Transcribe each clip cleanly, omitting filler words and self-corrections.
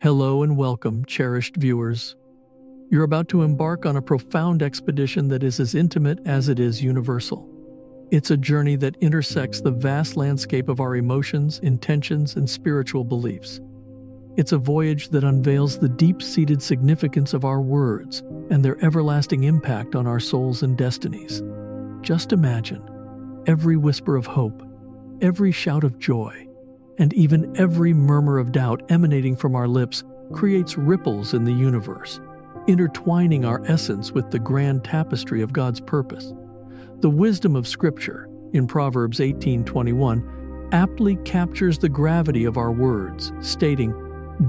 Hello and welcome, cherished viewers. You're about to embark on a profound expedition that is as intimate as it is universal. It's a journey that intersects the vast landscape of our emotions, intentions, and spiritual beliefs. It's a voyage that unveils the deep-seated significance of our words and their everlasting impact on our souls and destinies. Just imagine, every whisper of hope, every shout of joy, and even every murmur of doubt emanating from our lips creates ripples in the universe, intertwining our essence with the grand tapestry of God's purpose. The wisdom of Scripture, in Proverbs 18:21, aptly captures the gravity of our words, stating,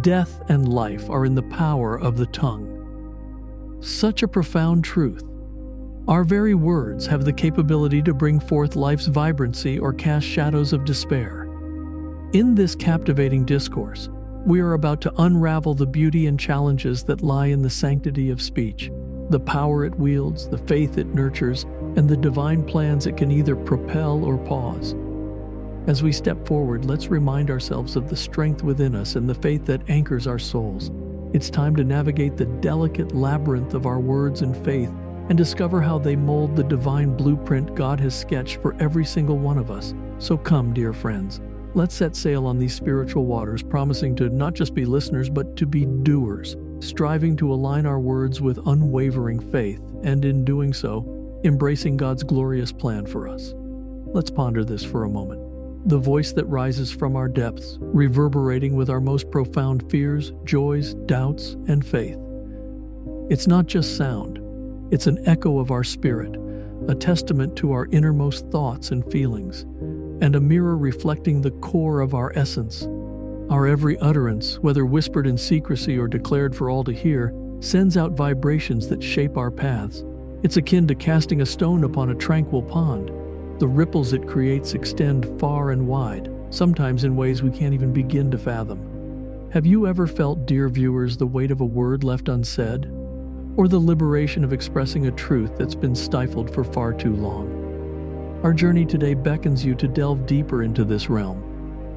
"Death and life are in the power of the tongue." Such a profound truth. Our very words have the capability to bring forth life's vibrancy or cast shadows of despair. In this captivating discourse, we are about to unravel the beauty and challenges that lie in the sanctity of speech, the power it wields, the faith it nurtures, and the divine plans it can either propel or pause. As we step forward, let's remind ourselves of the strength within us and the faith that anchors our souls. It's time to navigate the delicate labyrinth of our words and faith and discover how they mold the divine blueprint God has sketched for every single one of us. So come, dear friends. Let's set sail on these spiritual waters, promising to not just be listeners, but to be doers, striving to align our words with unwavering faith, and in doing so, embracing God's glorious plan for us. Let's ponder this for a moment. The voice that rises from our depths, reverberating with our most profound fears, joys, doubts, and faith. It's not just sound. It's an echo of our spirit, a testament to our innermost thoughts and feelings, and a mirror reflecting the core of our essence. Our every utterance, whether whispered in secrecy or declared for all to hear, sends out vibrations that shape our paths. It's akin to casting a stone upon a tranquil pond. The ripples it creates extend far and wide, sometimes in ways we can't even begin to fathom. Have you ever felt, dear viewers, the weight of a word left unsaid? Or the liberation of expressing a truth that's been stifled for far too long? Our journey today beckons you to delve deeper into this realm,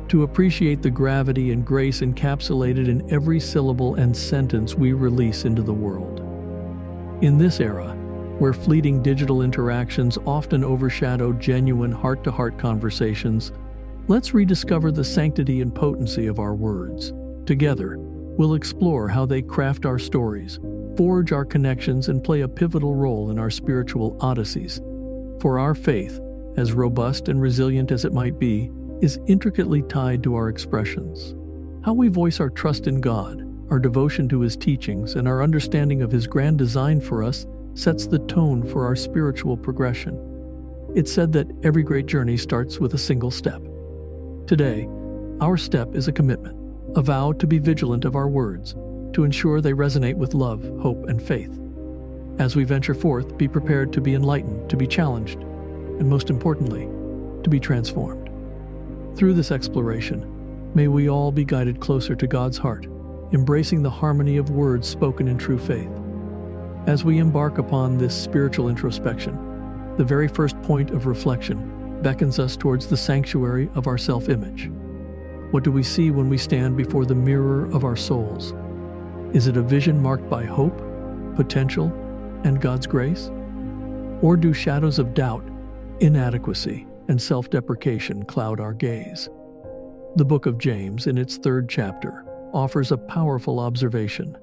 to appreciate the gravity and grace encapsulated in every syllable and sentence we release into the world. In this era, where fleeting digital interactions often overshadow genuine heart-to-heart conversations, let's rediscover the sanctity and potency of our words. Together, we'll explore how they craft our stories, forge our connections, and play a pivotal role in our spiritual odysseys. For our faith, as robust and resilient as it might be, is intricately tied to our expressions. How we voice our trust in God, our devotion to His teachings, and our understanding of His grand design for us sets the tone for our spiritual progression. It's said that every great journey starts with a single step. Today, our step is a commitment, a vow to be vigilant of our words, to ensure they resonate with love, hope, and faith. As we venture forth, be prepared to be enlightened, to be challenged, and most importantly, to be transformed. Through this exploration, May we all be guided closer to God's heart, embracing the harmony of words spoken in true faith. As we embark upon this spiritual introspection, the very first point of reflection beckons us towards the sanctuary of our self-image. What do we see when we stand before the mirror of our souls? Is it a vision marked by hope, potential, and God's grace? Or do shadows of doubt, inadequacy, and self-deprecation cloud our gaze? The book of James, in its third chapter, offers a powerful observation.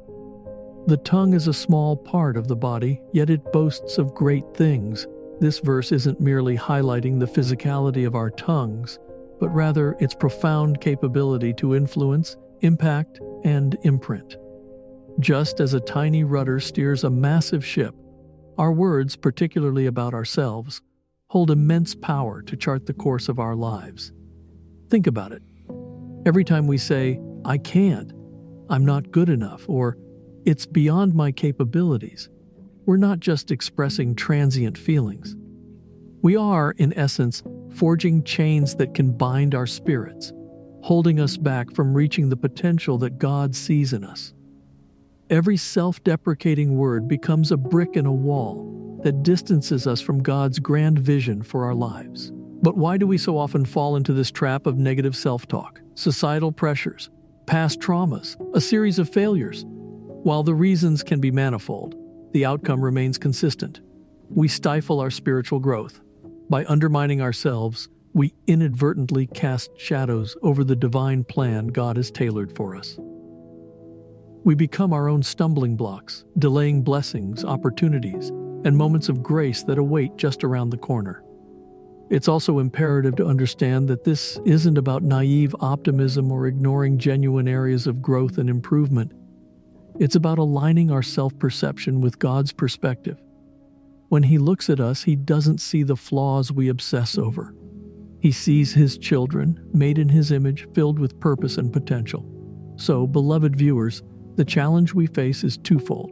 The tongue is a small part of the body, yet it boasts of great things. This verse isn't merely highlighting the physicality of our tongues, but rather its profound capability to influence, impact, and imprint. Just as a tiny rudder steers a massive ship, our words, particularly about ourselves, hold immense power to chart the course of our lives. Think about it. Every time we say, "I can't," "I'm not good enough," or "it's beyond my capabilities," we're not just expressing transient feelings. We are, in essence, forging chains that can bind our spirits, holding us back from reaching the potential that God sees in us. Every self-deprecating word becomes a brick in a wall that distances us from God's grand vision for our lives. But why do we so often fall into this trap of negative self-talk? Societal pressures, past traumas, a series of failures. While the reasons can be manifold, the outcome remains consistent. We stifle our spiritual growth. By undermining ourselves, we inadvertently cast shadows over the divine plan God has tailored for us. We become our own stumbling blocks, delaying blessings, opportunities, and moments of grace that await just around the corner. It's also imperative to understand that this isn't about naive optimism or ignoring genuine areas of growth and improvement. It's about aligning our self-perception with God's perspective. When He looks at us, He doesn't see the flaws we obsess over. He sees His children, made in His image, filled with purpose and potential. So, beloved viewers, the challenge we face is twofold.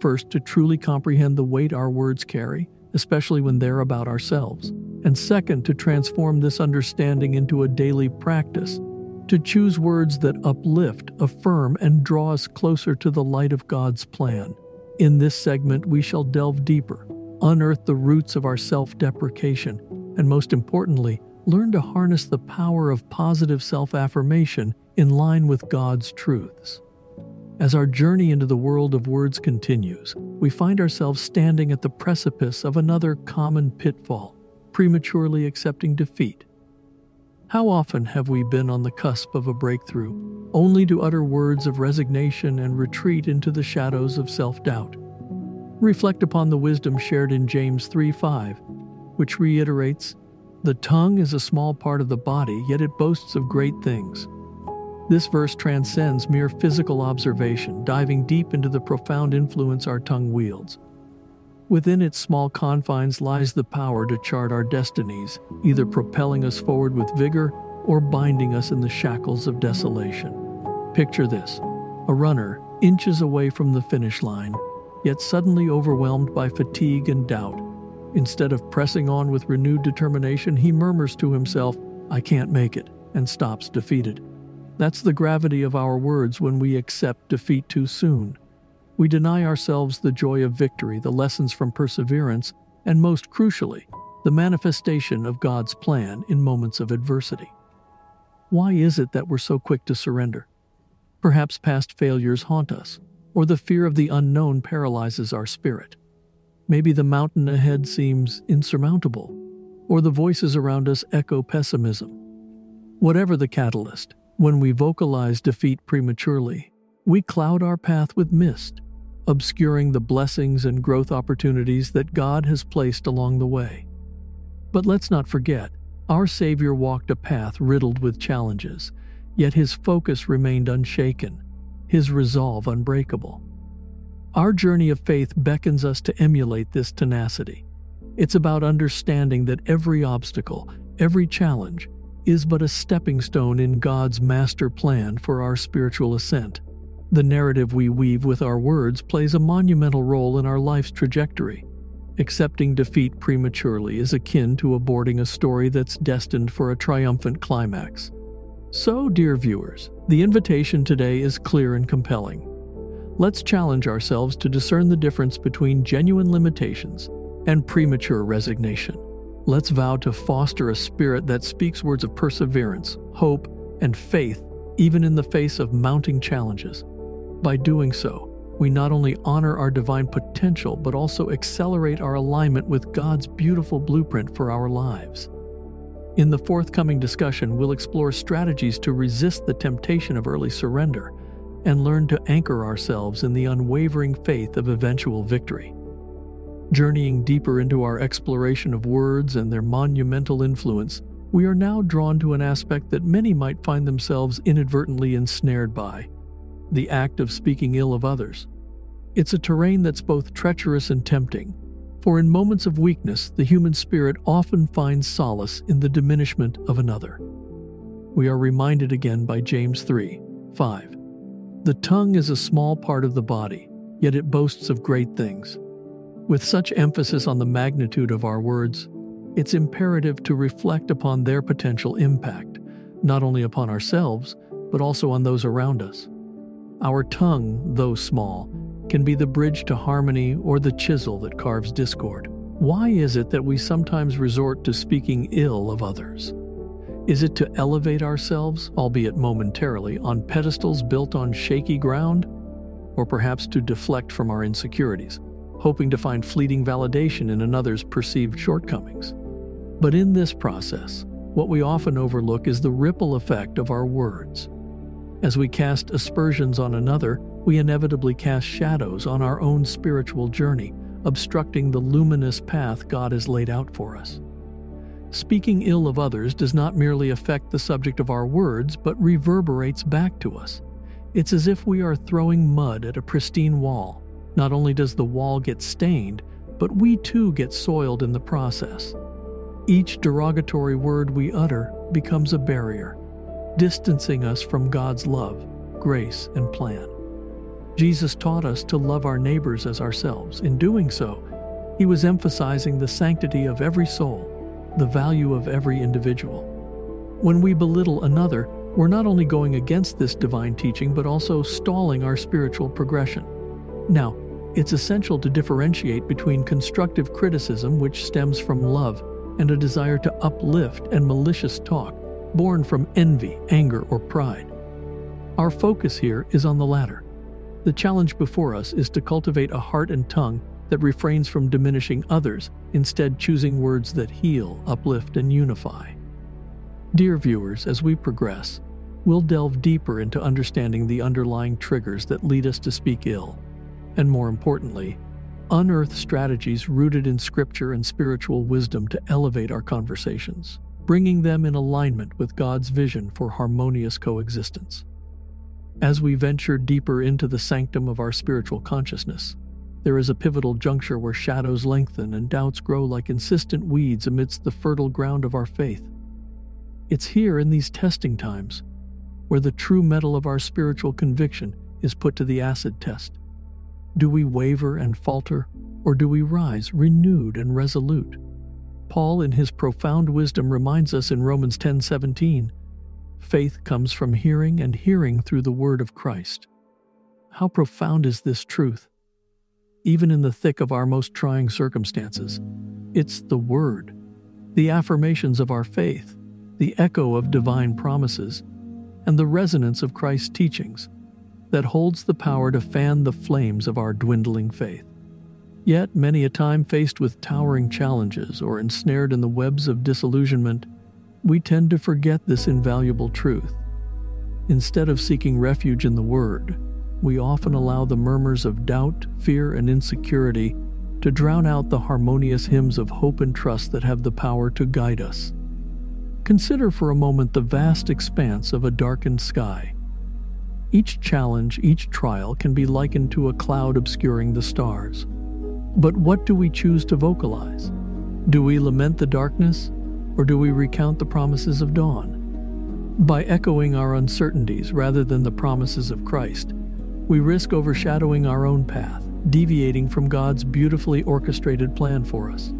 First, to truly comprehend the weight our words carry, especially when they're about ourselves. And second, to transform this understanding into a daily practice, to choose words that uplift, affirm, and draw us closer to the light of God's plan. In this segment, we shall delve deeper, unearth the roots of our self-deprecation, and most importantly, learn to harness the power of positive self-affirmation in line with God's truths. As our journey into the world of words continues, we find ourselves standing at the precipice of another common pitfall: prematurely accepting defeat. How often have we been on the cusp of a breakthrough, only to utter words of resignation and retreat into the shadows of self-doubt? Reflect upon the wisdom shared in James 3:5, which reiterates, "The tongue is a small part of the body, yet it boasts of great things." This verse transcends mere physical observation, diving deep into the profound influence our tongue wields. Within its small confines lies the power to chart our destinies, either propelling us forward with vigor or binding us in the shackles of desolation. Picture this: a runner inches away from the finish line, yet suddenly overwhelmed by fatigue and doubt. Instead of pressing on with renewed determination, he murmurs to himself, "I can't make it," and stops defeated. That's the gravity of our words when we accept defeat too soon. We deny ourselves the joy of victory, the lessons from perseverance, and most crucially, the manifestation of God's plan in moments of adversity. Why is it that we're so quick to surrender? Perhaps past failures haunt us, or the fear of the unknown paralyzes our spirit. Maybe the mountain ahead seems insurmountable, or the voices around us echo pessimism. Whatever the catalyst, when we vocalize defeat prematurely, we cloud our path with mist, obscuring the blessings and growth opportunities that God has placed along the way. But let's not forget, our Savior walked a path riddled with challenges, yet His focus remained unshaken, His resolve unbreakable. Our journey of faith beckons us to emulate this tenacity. It's about understanding that every obstacle, every challenge, is but a stepping stone in God's master plan for our spiritual ascent. The narrative we weave with our words plays a monumental role in our life's trajectory. Accepting defeat prematurely is akin to aborting a story that's destined for a triumphant climax. So, dear viewers, the invitation today is clear and compelling. Let's challenge ourselves to discern the difference between genuine limitations and premature resignation. Let's vow to foster a spirit that speaks words of perseverance, hope, and faith, even in the face of mounting challenges. By doing so, we not only honor our divine potential, but also accelerate our alignment with God's beautiful blueprint for our lives. In the forthcoming discussion, we'll explore strategies to resist the temptation of early surrender and learn to anchor ourselves in the unwavering faith of eventual victory. Journeying deeper into our exploration of words and their monumental influence, we are now drawn to an aspect that many might find themselves inadvertently ensnared by: the act of speaking ill of others. It's a terrain that's both treacherous and tempting, for in moments of weakness, the human spirit often finds solace in the diminishment of another. We are reminded again by James 3:5. The tongue is a small part of the body, yet it boasts of great things. With such emphasis on the magnitude of our words, it's imperative to reflect upon their potential impact, not only upon ourselves, but also on those around us. Our tongue, though small, can be the bridge to harmony or the chisel that carves discord. Why is it that we sometimes resort to speaking ill of others? Is it to elevate ourselves, albeit momentarily, on pedestals built on shaky ground? Or perhaps to deflect from our insecurities, hoping to find fleeting validation in another's perceived shortcomings? But in this process, what we often overlook is the ripple effect of our words. As we cast aspersions on another, we inevitably cast shadows on our own spiritual journey, obstructing the luminous path God has laid out for us. Speaking ill of others does not merely affect the subject of our words, but reverberates back to us. It's as if we are throwing mud at a pristine wall. Not only does the wall get stained, but we too get soiled in the process. Each derogatory word we utter becomes a barrier, distancing us from God's love, grace, and plan. Jesus taught us to love our neighbors as ourselves. In doing so, he was emphasizing the sanctity of every soul, the value of every individual. When we belittle another, we're not only going against this divine teaching, but also stalling our spiritual progression. Now, it's essential to differentiate between constructive criticism, which stems from love and a desire to uplift, and malicious talk, born from envy, anger, or pride. Our focus here is on the latter. The challenge before us is to cultivate a heart and tongue that refrains from diminishing others, instead choosing words that heal, uplift, and unify. Dear viewers, as we progress, we'll delve deeper into understanding the underlying triggers that lead us to speak ill, and more importantly, unearth strategies rooted in Scripture and spiritual wisdom to elevate our conversations, bringing them in alignment with God's vision for harmonious coexistence. As we venture deeper into the sanctum of our spiritual consciousness, there is a pivotal juncture where shadows lengthen and doubts grow like insistent weeds amidst the fertile ground of our faith. It's here, in these testing times, where the true metal of our spiritual conviction is put to the acid test. Do we waver and falter, or do we rise renewed and resolute? Paul, in his profound wisdom, reminds us in Romans 10:17, faith comes from hearing, and hearing through the word of Christ. How profound is this truth? Even in the thick of our most trying circumstances, it's the word, the affirmations of our faith, the echo of divine promises, and the resonance of Christ's teachings that holds the power to fan the flames of our dwindling faith. Yet, many a time faced with towering challenges or ensnared in the webs of disillusionment, we tend to forget this invaluable truth. Instead of seeking refuge in the Word, we often allow the murmurs of doubt, fear, and insecurity to drown out the harmonious hymns of hope and trust that have the power to guide us. Consider for a moment the vast expanse of a darkened sky. Each challenge, each trial can be likened to a cloud obscuring the stars. But what do we choose to vocalize? Do we lament the darkness, or do we recount the promises of dawn? By echoing our uncertainties rather than the promises of Christ, we risk overshadowing our own path, deviating from God's beautifully orchestrated plan for us.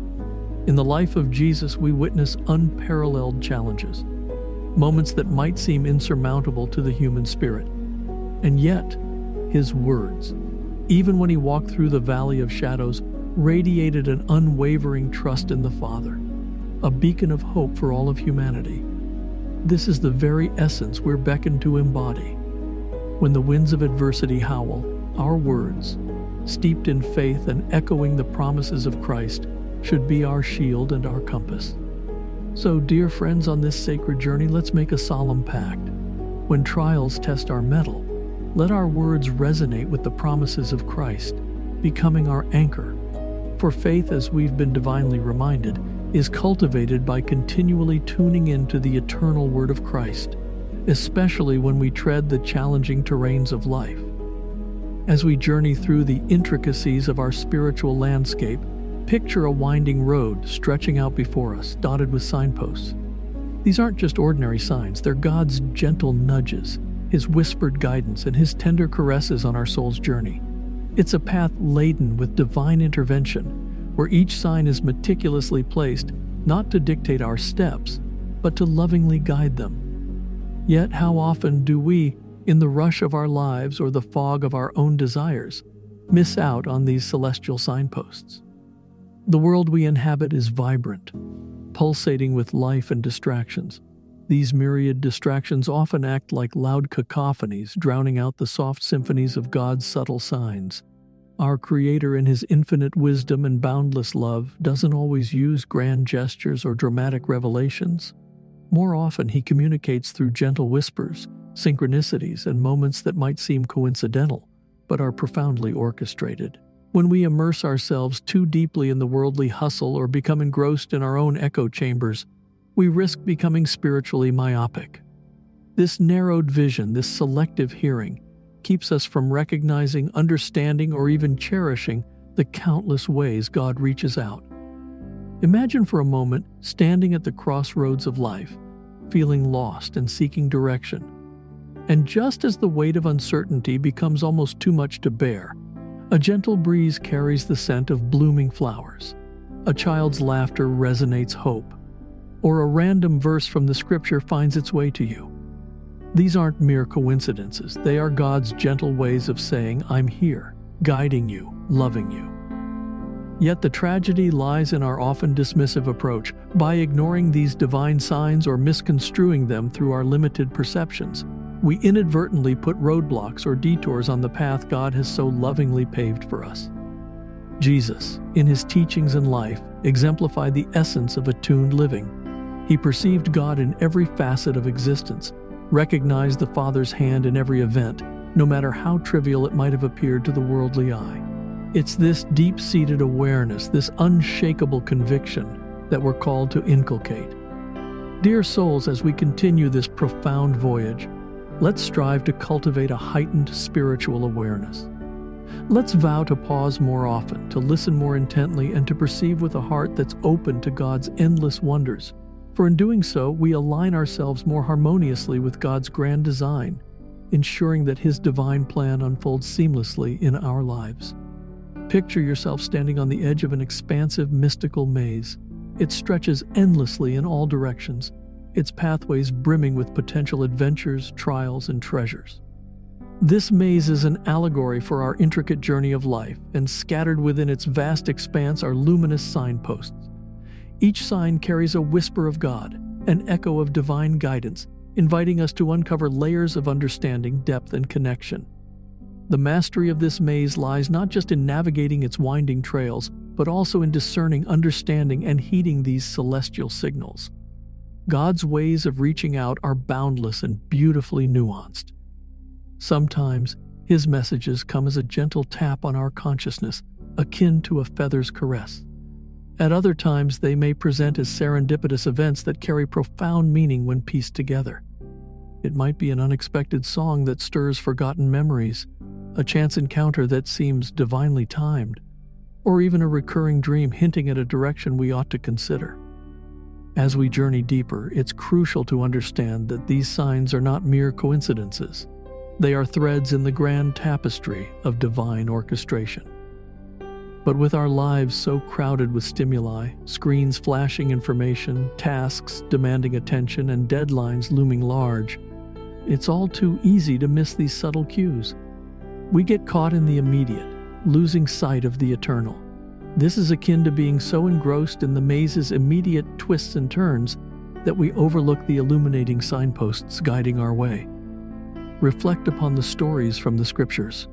In the life of Jesus, we witness unparalleled challenges. moments that might seem insurmountable to the human spirit. And yet, his words, even when he walked through the valley of shadows, radiated an unwavering trust in the Father, a beacon of hope for all of humanity. This is the very essence we're beckoned to embody. When the winds of adversity howl, our words, steeped in faith and echoing the promises of Christ, should be our shield and our compass. So, dear friends, on this sacred journey, let's make a solemn pact. When trials test our mettle, let our words resonate with the promises of Christ, becoming our anchor. For faith, as we've been divinely reminded, is cultivated by continually tuning into the eternal Word of Christ, especially when we tread the challenging terrains of life. As we journey through the intricacies of our spiritual landscape, picture a winding road stretching out before us, dotted with signposts. These aren't just ordinary signs, they're God's gentle nudges, His whispered guidance, and His tender caresses on our soul's journey. It's a path laden with divine intervention, where each sign is meticulously placed, not to dictate our steps, but to lovingly guide them. Yet how often do we, in the rush of our lives or the fog of our own desires, miss out on these celestial signposts? The world we inhabit is vibrant, pulsating with life and distractions. These myriad distractions often act like loud cacophonies, drowning out the soft symphonies of God's subtle signs. Our Creator, in His infinite wisdom and boundless love, doesn't always use grand gestures or dramatic revelations. More often, He communicates through gentle whispers, synchronicities, and moments that might seem coincidental, but are profoundly orchestrated. When we immerse ourselves too deeply in the worldly hustle or become engrossed in our own echo chambers, we risk becoming spiritually myopic. This narrowed vision, this selective hearing, keeps us from recognizing, understanding, or even cherishing the countless ways God reaches out. Imagine for a moment standing at the crossroads of life, feeling lost and seeking direction. And just as the weight of uncertainty becomes almost too much to bear, a gentle breeze carries the scent of blooming flowers. A child's laughter resonates hope, or a random verse from the Scripture finds its way to you. These aren't mere coincidences. They are God's gentle ways of saying, "I'm here, guiding you, loving you." Yet the tragedy lies in our often dismissive approach. By ignoring these divine signs or misconstruing them through our limited perceptions, we inadvertently put roadblocks or detours on the path God has so lovingly paved for us. Jesus, in His teachings and life, exemplified the essence of attuned living. He perceived God in every facet of existence, recognized the Father's hand in every event, no matter how trivial it might have appeared to the worldly eye. It's this deep-seated awareness, this unshakable conviction, that we're called to inculcate. Dear souls, as we continue this profound voyage, let's strive to cultivate a heightened spiritual awareness. Let's vow to pause more often, to listen more intently, and to perceive with a heart that's open to God's endless wonders. For in doing so, we align ourselves more harmoniously with God's grand design, ensuring that His divine plan unfolds seamlessly in our lives. Picture yourself standing on the edge of an expansive, mystical maze. It stretches endlessly in all directions, its pathways brimming with potential adventures, trials, and treasures. This maze is an allegory for our intricate journey of life, and scattered within its vast expanse are luminous signposts. Each sign carries a whisper of God, an echo of divine guidance, inviting us to uncover layers of understanding, depth, and connection. The mastery of this maze lies not just in navigating its winding trails, but also in discerning, understanding, and heeding these celestial signals. God's ways of reaching out are boundless and beautifully nuanced. Sometimes, His messages come as a gentle tap on our consciousness, akin to a feather's caress. At other times, they may present as serendipitous events that carry profound meaning when pieced together. It might be an unexpected song that stirs forgotten memories, a chance encounter that seems divinely timed, or even a recurring dream hinting at a direction we ought to consider. As we journey deeper, it's crucial to understand that these signs are not mere coincidences. They are threads in the grand tapestry of divine orchestration. But with our lives so crowded with stimuli, screens flashing information, tasks demanding attention, and deadlines looming large, it's all too easy to miss these subtle cues. We get caught in the immediate, losing sight of the eternal. This is akin to being so engrossed in the maze's immediate twists and turns that we overlook the illuminating signposts guiding our way. Reflect upon the stories from the scriptures.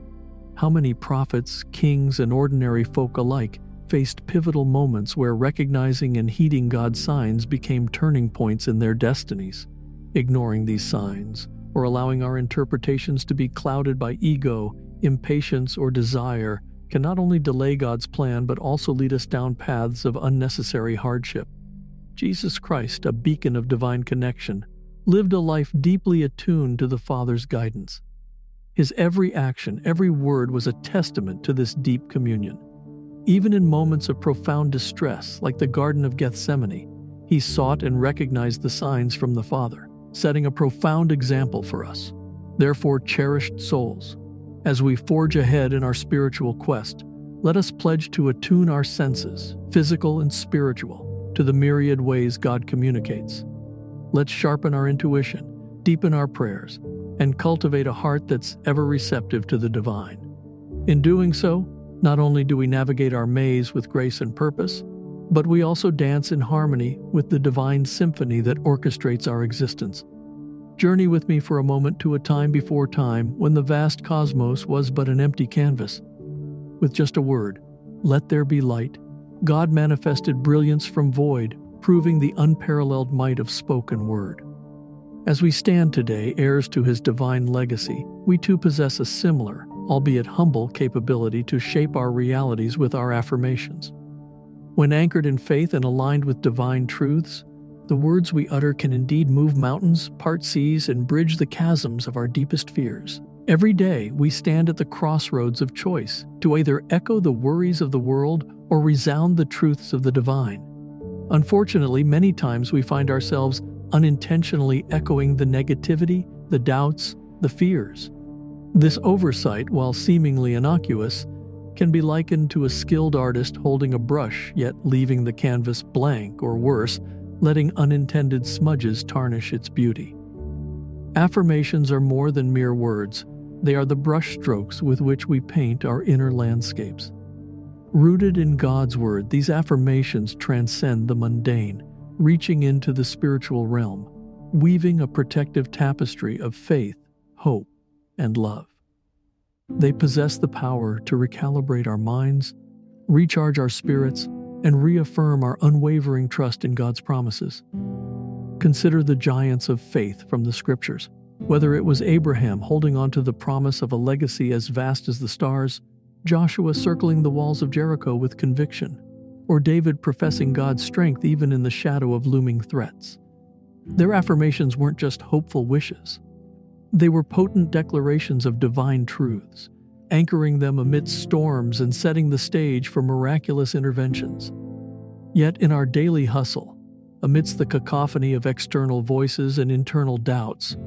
How many prophets, kings, and ordinary folk alike faced pivotal moments where recognizing and heeding God's signs became turning points in their destinies? Ignoring these signs, or allowing our interpretations to be clouded by ego, impatience, or desire, can not only delay God's plan but also lead us down paths of unnecessary hardship. Jesus Christ, a beacon of divine connection, lived a life deeply attuned to the Father's guidance. His every action, every word was a testament to this deep communion. Even in moments of profound distress, like the Garden of Gethsemane, he sought and recognized the signs from the Father, setting a profound example for us. Therefore, cherished souls, as we forge ahead in our spiritual quest, let us pledge to attune our senses, physical and spiritual, to the myriad ways God communicates. Let's sharpen our intuition, deepen our prayers, and cultivate a heart that's ever receptive to the divine. In doing so, not only do we navigate our maze with grace and purpose, but we also dance in harmony with the divine symphony that orchestrates our existence. Journey with me for a moment to a time before time when the vast cosmos was but an empty canvas. With just a word, "Let there be light," God manifested brilliance from void, proving the unparalleled might of spoken word. As we stand today, heirs to his divine legacy, we too possess a similar, albeit humble, capability to shape our realities with our affirmations. When anchored in faith and aligned with divine truths, the words we utter can indeed move mountains, part seas, and bridge the chasms of our deepest fears. Every day, we stand at the crossroads of choice to either echo the worries of the world or resound the truths of the divine. Unfortunately, many times we find ourselves unintentionally echoing the negativity, the doubts, the fears. This oversight, while seemingly innocuous, can be likened to a skilled artist holding a brush yet leaving the canvas blank, or worse, letting unintended smudges tarnish its beauty. Affirmations are more than mere words. They are the brushstrokes with which we paint our inner landscapes. Rooted in God's word, these affirmations transcend the mundane, reaching into the spiritual realm, weaving a protective tapestry of faith, hope, and love. They possess the power to recalibrate our minds, recharge our spirits, and reaffirm our unwavering trust in God's promises. Consider the giants of faith from the scriptures. Whether it was Abraham holding on to the promise of a legacy as vast as the stars, Joshua circling the walls of Jericho with conviction, or David professing God's strength even in the shadow of looming threats. Their affirmations weren't just hopeful wishes. They were potent declarations of divine truths, anchoring them amidst storms and setting the stage for miraculous interventions. Yet in our daily hustle, amidst the cacophony of external voices and internal doubts,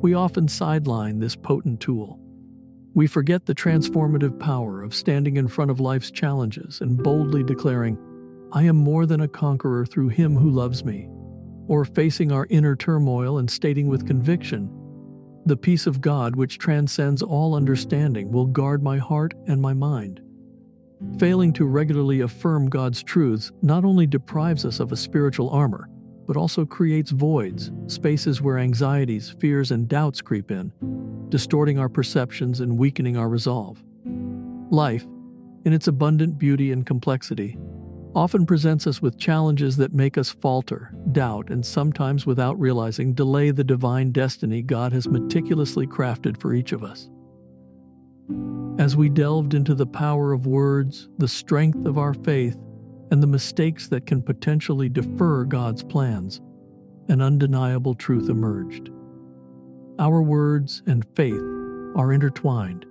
we often sideline this potent tool. We forget the transformative power of standing in front of life's challenges and boldly declaring, "I am more than a conqueror through him who loves me," or facing our inner turmoil and stating with conviction, "The peace of God which transcends all understanding will guard my heart and my mind." Failing to regularly affirm God's truths not only deprives us of a spiritual armor, but also creates voids, spaces where anxieties, fears, and doubts creep in, distorting our perceptions and weakening our resolve. Life, in its abundant beauty and complexity, often presents us with challenges that make us falter, doubt, and sometimes without realizing, delay the divine destiny God has meticulously crafted for each of us. As we delved into the power of words, the strength of our faith, and the mistakes that can potentially defer God's plans, an undeniable truth emerged. Our words and faith are intertwined,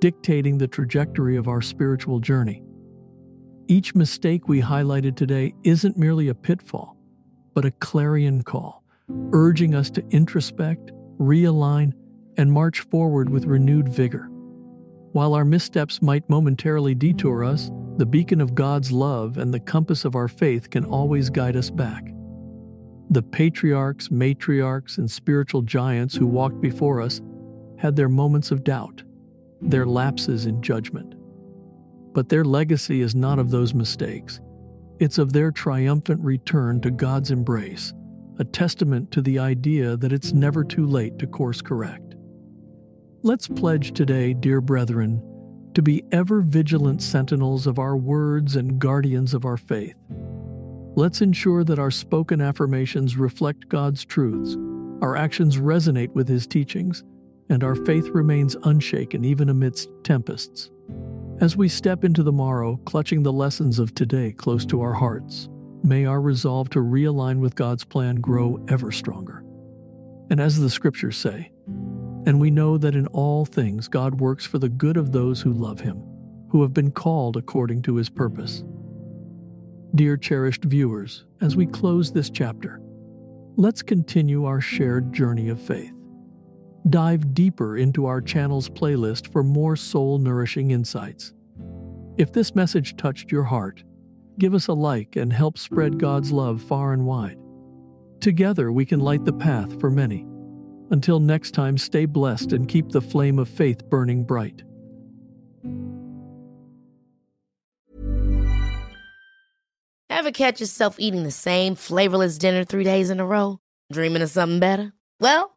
dictating the trajectory of our spiritual journey. Each mistake we highlighted today isn't merely a pitfall, but a clarion call, urging us to introspect, realign, and march forward with renewed vigor. While our missteps might momentarily detour us, The beacon of God's love and the compass of our faith can always guide us back. The patriarchs, matriarchs, and spiritual giants who walked before us had their moments of doubt, their lapses in judgment. But their legacy is not of those mistakes. It's of their triumphant return to God's embrace, a testament to the idea that it's never too late to course correct. Let's pledge today, dear brethren, to be ever vigilant sentinels of our words and guardians of our faith. Let's ensure that our spoken affirmations reflect God's truths, our actions resonate with His teachings, and our faith remains unshaken even amidst tempests. As we step into the morrow, clutching the lessons of today close to our hearts, may our resolve to realign with God's plan grow ever stronger. And as the Scriptures say, "And we know that in all things God works for the good of those who love Him, who have been called according to His purpose." Dear cherished viewers, as we close this chapter, let's continue our shared journey of faith. Dive deeper into our channel's playlist for more soul-nourishing insights. If this message touched your heart, give us a like and help spread God's love far and wide. Together we can light the path for many. Until next time, stay blessed and keep the flame of faith burning bright. Ever catch yourself eating the same flavorless dinner 3 days in a row? Dreaming of something better? Well,